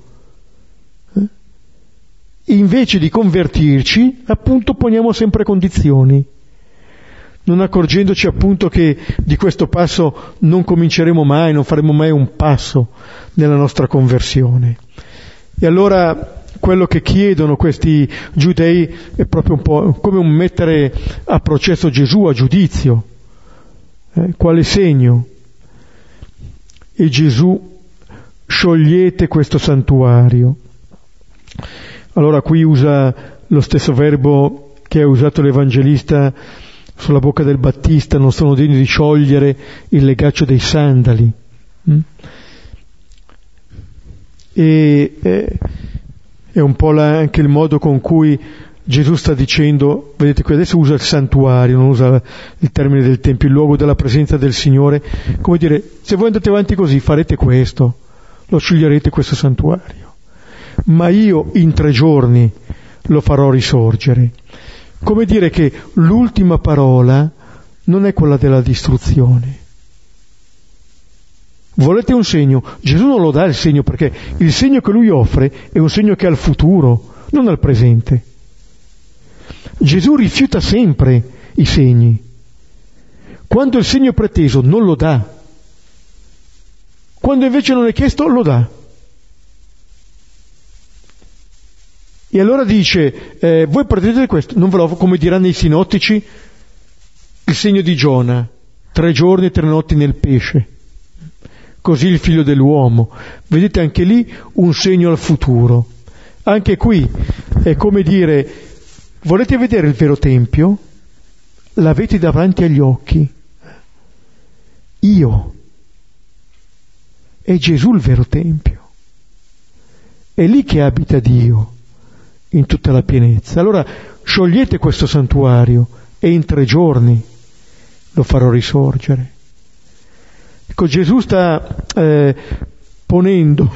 Invece di convertirci, appunto, poniamo sempre condizioni, non accorgendoci appunto che di questo passo non cominceremo mai, non faremo mai un passo nella nostra conversione. E allora quello che chiedono questi giudei è proprio un po' come un mettere a processo Gesù, a giudizio. Quale segno? E Gesù: sciogliete questo santuario. Allora qui usa lo stesso verbo che ha usato l'Evangelista sulla bocca del Battista: non sono degno di sciogliere il legaccio dei sandali. E è un po' anche il modo con cui Gesù sta dicendo, vedete qui adesso usa il santuario, non usa il termine del tempio, il luogo della presenza del Signore, come dire, se voi andate avanti così farete questo, lo scioglierete questo santuario, ma io in 3 giorni lo farò risorgere. Come dire che l'ultima parola non è quella della distruzione. Volete un segno? Gesù non lo dà il segno, perché il segno che lui offre è un segno che è al futuro, non al presente. Gesù rifiuta sempre i segni. Quando il segno è preteso non lo dà, quando invece non è chiesto lo dà. E allora dice, voi pretendete questo, non ve lo, come diranno i sinottici, il segno di Giona, 3 giorni e 3 notti nel pesce, così il figlio dell'uomo. Vedete anche lì un segno al futuro. Anche qui è come dire, volete vedere il vero tempio? L'avete davanti agli occhi. Io. È Gesù il vero tempio. È lì che abita Dio, in tutta la pienezza. Allora sciogliete questo santuario e in 3 giorni lo farò risorgere. Ecco, Gesù sta ponendo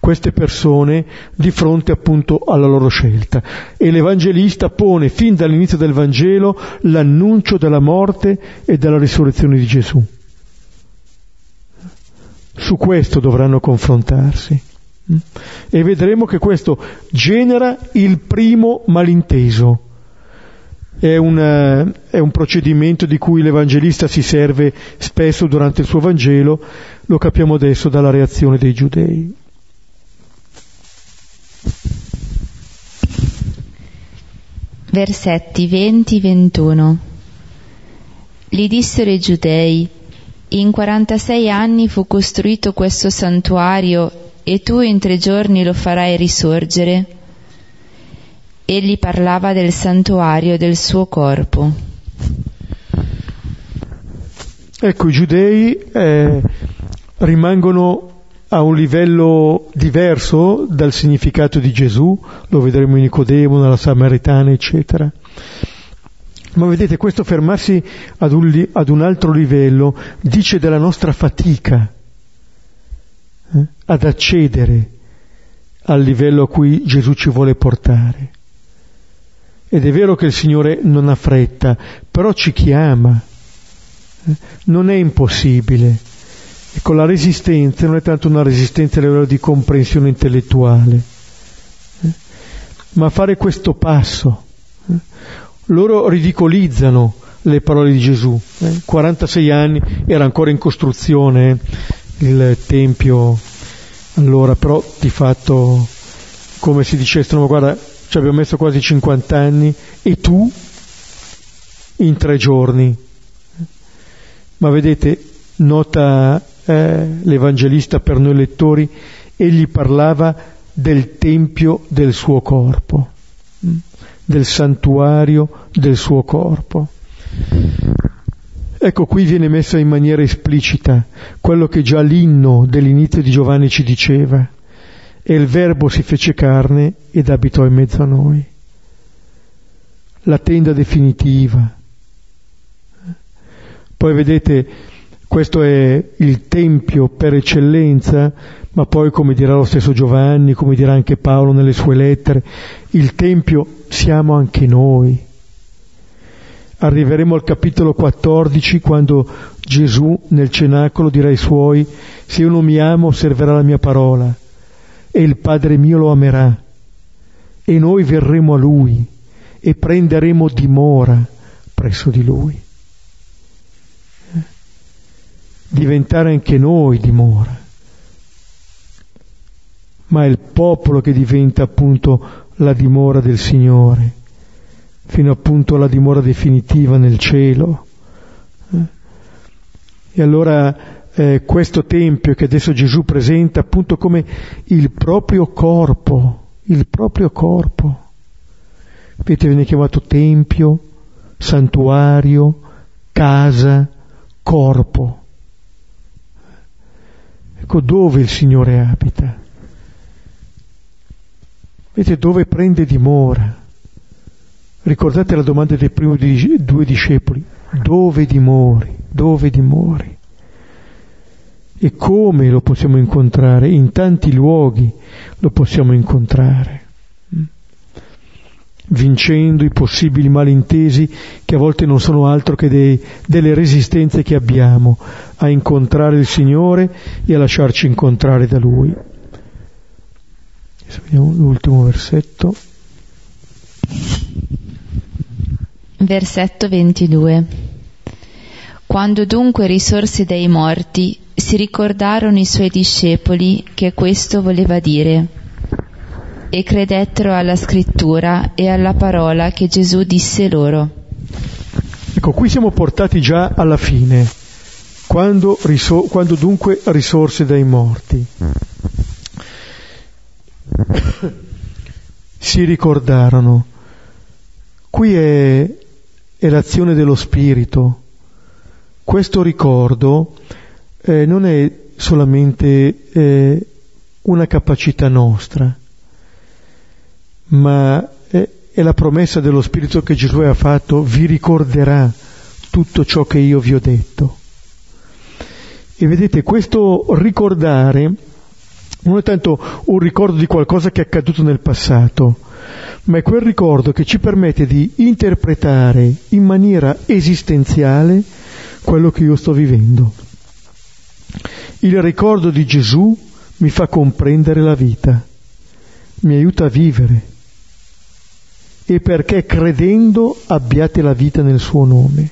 queste persone di fronte appunto alla loro scelta, e l'Evangelista pone fin dall'inizio del Vangelo l'annuncio della morte e della risurrezione di Gesù. Su questo dovranno confrontarsi. E vedremo che questo genera il primo malinteso. È un procedimento di cui l'Evangelista si serve spesso durante il suo Vangelo, lo capiamo adesso dalla reazione dei giudei. Versetti 20-21. Gli dissero i giudei: in 46 anni fu costruito questo santuario, e tu in 3 giorni lo farai risorgere? Egli parlava del santuario del suo corpo. Ecco, i giudei rimangono a un livello diverso dal significato di Gesù, lo vedremo in Nicodemo, nella Samaritana, eccetera. Ma vedete, questo fermarsi ad un altro livello dice della nostra fatica ad accedere al livello a cui Gesù ci vuole portare. Ed è vero che il Signore non ha fretta, però ci chiama, non è impossibile. Ecco, la resistenza non è tanto una resistenza a livello di comprensione intellettuale, ma fare questo passo. Loro ridicolizzano le parole di Gesù. 46 anni, era ancora in costruzione, il tempio, allora, però di fatto come si dicessero: ma guarda, ci abbiamo messo quasi 50 anni e tu in 3 giorni. Ma vedete, nota l'Evangelista per noi lettori, egli parlava del tempio del suo corpo, del santuario del suo corpo. Ecco, qui viene messo in maniera esplicita quello che già l'inno dell'inizio di Giovanni ci diceva: e il Verbo si fece carne ed abitò in mezzo a noi. La tenda definitiva. Poi vedete, questo è il tempio per eccellenza, ma poi, come dirà lo stesso Giovanni, come dirà anche Paolo nelle sue lettere, il tempio siamo anche noi. Arriveremo al capitolo 14, quando Gesù nel cenacolo dirà ai suoi: se uno mi ama osserverà la mia parola, e il Padre mio lo amerà, e noi verremo a Lui e prenderemo dimora presso di Lui. Diventare anche noi dimora, ma è il popolo che diventa appunto la dimora del Signore, fino appunto alla dimora definitiva nel cielo. E allora questo tempio che adesso Gesù presenta appunto come il proprio corpo, vedete, viene chiamato tempio, santuario, casa, corpo. Ecco dove il Signore abita, vedete, dove prende dimora. Ricordate la domanda dei primi due discepoli: dove dimori? Dove dimori? E come lo possiamo incontrare? In tanti luoghi lo possiamo incontrare, vincendo i possibili malintesi che a volte non sono altro che delle resistenze che abbiamo a incontrare il Signore e a lasciarci incontrare da Lui. Adesso vediamo l'ultimo versetto. Versetto 22. Quando dunque risorse dai morti, si ricordarono i suoi discepoli che questo voleva dire, e credettero alla scrittura e alla parola che Gesù disse loro. Ecco, qui siamo portati già alla fine, quando dunque risorse dai morti. Si ricordarono. Qui è l'azione dello Spirito. Questo ricordo non è solamente una capacità nostra, ma è la promessa dello Spirito che Gesù ha fatto: vi ricorderà tutto ciò che io vi ho detto. E vedete, questo ricordare non è tanto un ricordo di qualcosa che è accaduto nel passato, ma è quel ricordo che ci permette di interpretare in maniera esistenziale quello che io sto vivendo. Il ricordo di Gesù mi fa comprendere la vita, mi aiuta a vivere, e perché credendo abbiate la vita nel suo nome.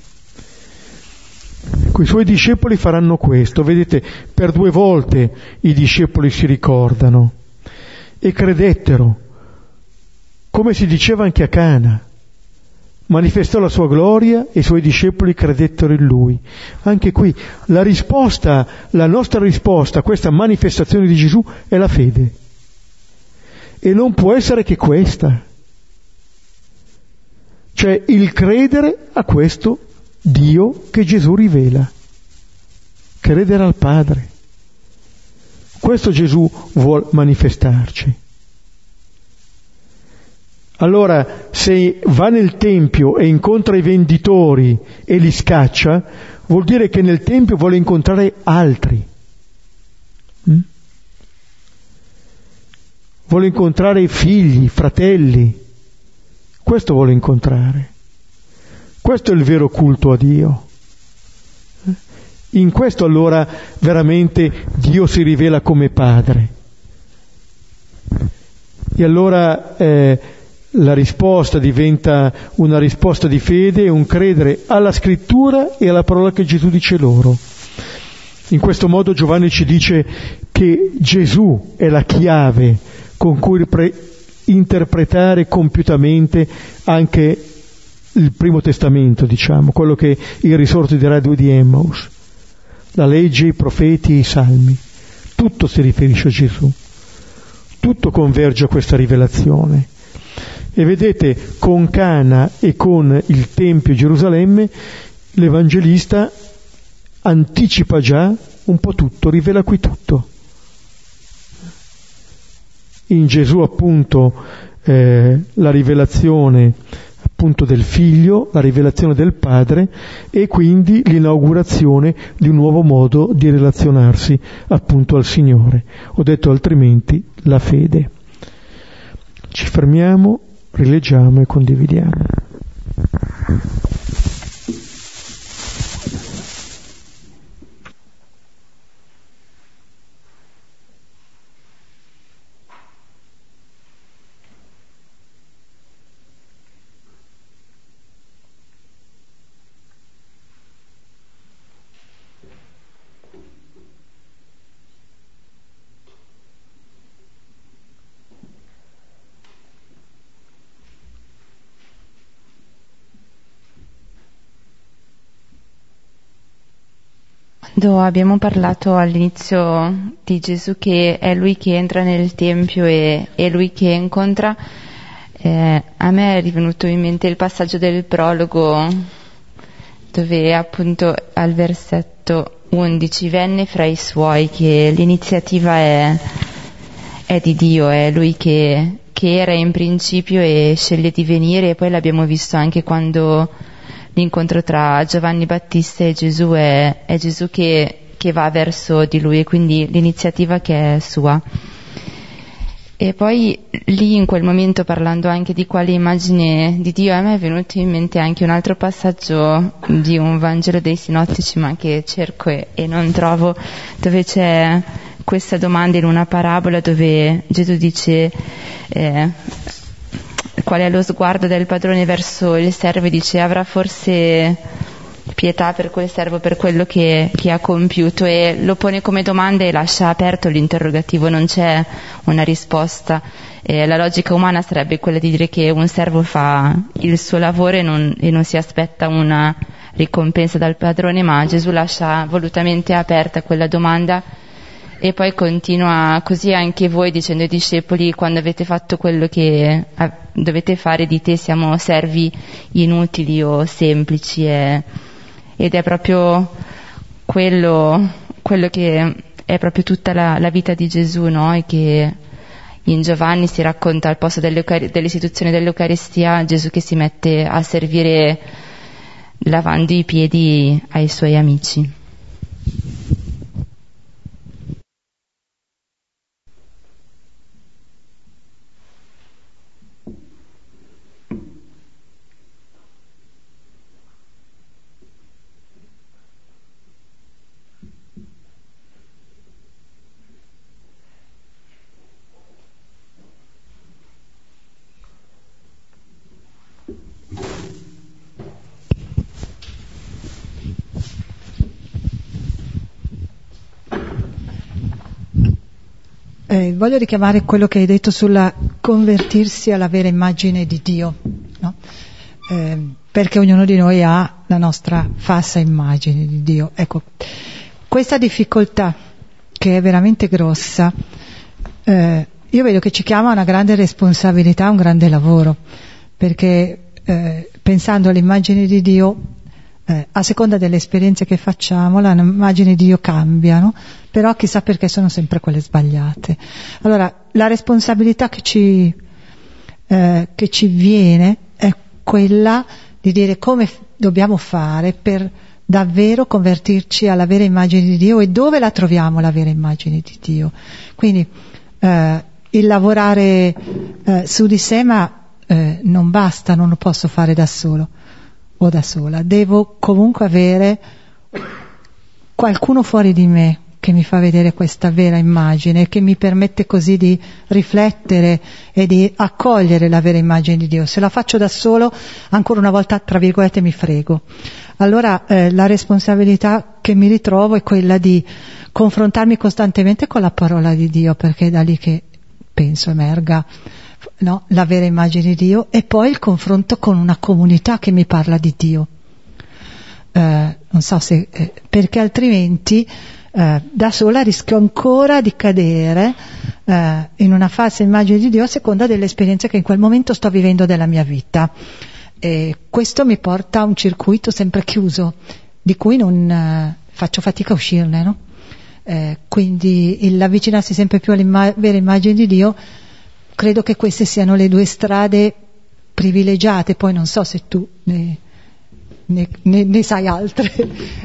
Ecco, i suoi discepoli faranno questo. Vedete, per due volte i discepoli si ricordano. E credettero, come si diceva anche a Cana, manifestò la sua gloria e i suoi discepoli credettero in lui. Anche qui la risposta, la nostra risposta a questa manifestazione di Gesù è la fede, e non può essere che questa, cioè il credere a questo Dio che Gesù rivela, credere al Padre. Questo Gesù vuol manifestarci. Allora, se va nel tempio e incontra i venditori e li scaccia, vuol dire che nel tempio vuole incontrare altri, vuole incontrare figli, fratelli. Questo vuole incontrare. Questo è il vero culto a Dio. In questo allora veramente Dio si rivela come Padre. E allora la risposta diventa una risposta di fede e un credere alla Scrittura e alla parola che Gesù dice loro. In questo modo Giovanni ci dice che Gesù è la chiave con cui interpretare compiutamente anche il Primo Testamento, diciamo, quello che il risorto dirà ai due di Emmaus: la legge, i profeti e i salmi. Tutto si riferisce a Gesù, tutto converge a questa rivelazione. E vedete, con Cana e con il Tempio Gerusalemme, l'Evangelista anticipa già un po' tutto, rivela qui tutto. In Gesù appunto la rivelazione appunto del Figlio, la rivelazione del Padre e quindi l'inaugurazione di un nuovo modo di relazionarsi appunto al Signore. Ho detto altrimenti la fede. Ci fermiamo, rileggiamo e condividiamo. Abbiamo parlato all'inizio di Gesù che è lui che entra nel Tempio e è lui che incontra. A me è rivenuto in mente il passaggio del prologo dove appunto al versetto 11 venne fra i suoi, che l'iniziativa è di Dio, è lui che era in principio e sceglie di venire, e poi l'abbiamo visto anche quando l'incontro tra Giovanni Battista e Gesù è Gesù che va verso di lui, e quindi l'iniziativa che è sua. E poi lì in quel momento, parlando anche di quale immagine di Dio, a me è venuto in mente anche un altro passaggio di un Vangelo dei Sinottici, ma che cerco e non trovo, dove c'è questa domanda in una parabola dove Gesù dice qual è lo sguardo del padrone verso il servo, e dice: avrà forse pietà per quel servo per quello che ha compiuto, e lo pone come domanda e lascia aperto l'interrogativo, non c'è una risposta. La logica umana sarebbe quella di dire che un servo fa il suo lavoro e non si aspetta una ricompensa dal padrone, ma Gesù lascia volutamente aperta quella domanda. E poi continua: così anche voi, dicendo ai discepoli, quando avete fatto quello che dovete fare, dite: siamo servi inutili o semplici. Ed è proprio quello che è proprio tutta la vita di Gesù, no? E che in Giovanni si racconta, al posto dell'istituzione dell'Eucaristia, Gesù che si mette a servire lavando i piedi ai suoi amici. Voglio richiamare quello che hai detto sulla convertirsi alla vera immagine di Dio, no? Perché ognuno di noi ha la nostra falsa immagine di Dio. Ecco, questa difficoltà che è veramente grossa, io vedo che ci chiama a una grande responsabilità, un grande lavoro, perché pensando all'immagine di Dio, a seconda delle esperienze che facciamo, l'immagine di Dio cambia, no? Però chissà perché sono sempre quelle sbagliate. Allora, la responsabilità che ci viene è quella di dire come dobbiamo fare per davvero convertirci alla vera immagine di Dio, e dove la troviamo la vera immagine di Dio. Quindi il lavorare su di sé, ma non basta, non lo posso fare da solo o da sola, devo comunque avere qualcuno fuori di me che mi fa vedere questa vera immagine, che mi permette così di riflettere e di accogliere la vera immagine di Dio. Se la faccio da solo, ancora una volta, tra virgolette, mi frego. Allora la responsabilità che mi ritrovo è quella di confrontarmi costantemente con la parola di Dio, perché è da lì che penso emerga, no, la vera immagine di Dio, e poi il confronto con una comunità che mi parla di Dio. Non so se perché altrimenti da sola rischio ancora di cadere in una falsa immagine di Dio a seconda dell'esperienza che in quel momento sto vivendo della mia vita. E questo mi porta a un circuito sempre chiuso, di cui non faccio fatica a uscirne, no? Quindi l'avvicinarsi sempre più alla vera immagine di Dio, credo che queste siano le due strade privilegiate. Poi non so se tu ne sai altre.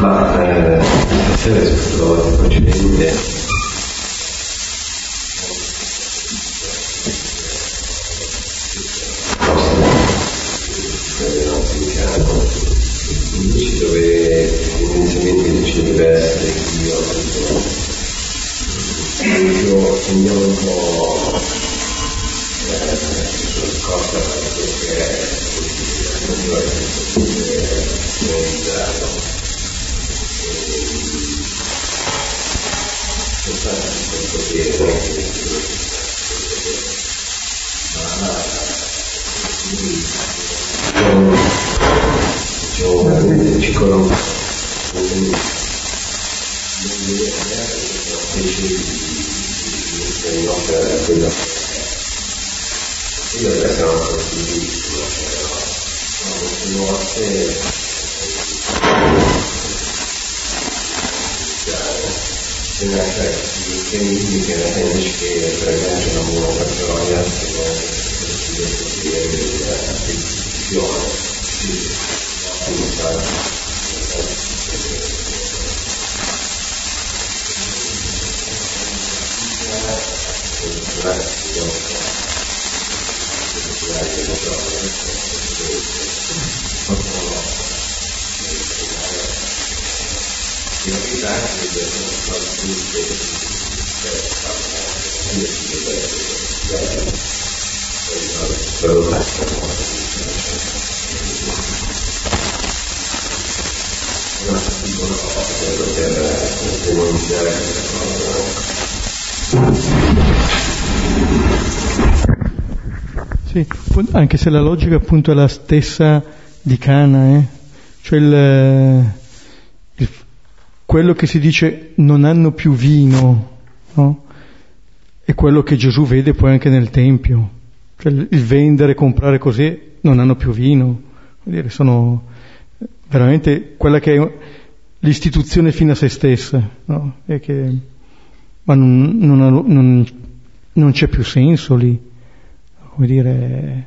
Ma questo precedente dici dove tendenzialmente ci deve essere io andiamo un po' cosa perché non è sì, anche se la logica appunto è la stessa di Cana, cioè quello che si dice non hanno più vino, no? È quello che Gesù vede poi anche nel Tempio, cioè il vendere, comprare così, non hanno più vino, vuol dire sono veramente quella che è l'istituzione fino a se stessa, no? E che ma non c'è più senso lì, come dire,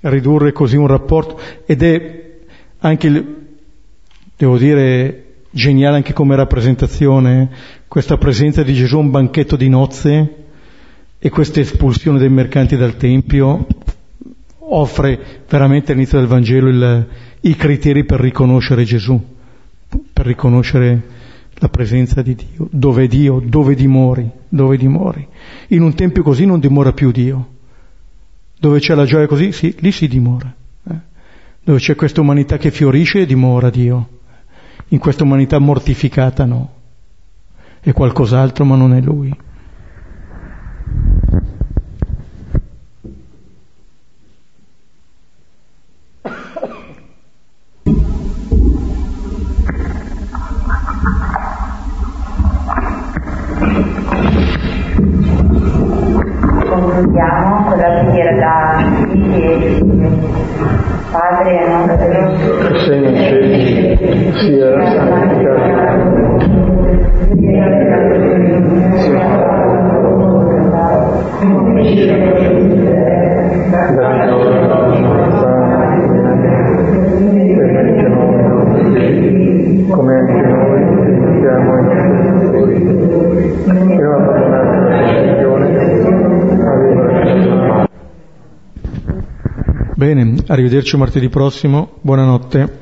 ridurre così un rapporto, ed è anche devo dire geniale anche come rappresentazione, questa presenza di Gesù a un banchetto di nozze e questa espulsione dei mercanti dal Tempio offre veramente all'inizio del Vangelo i criteri per riconoscere Gesù, per riconoscere la presenza di Dio. Dove è Dio? Dove dimori? Dove dimori? In un Tempio così non dimora più Dio. Dove c'è la gioia così, sì, lì si dimora. Dove c'è questa umanità che fiorisce, dimora Dio. In questa umanità mortificata no, è qualcos'altro ma non è Lui. Concludiamo con la preghiera da Padre nostro che sei in cielo, sia santificato come anche noi siamo i tuoi e la Bene, arrivederci martedì prossimo, buonanotte.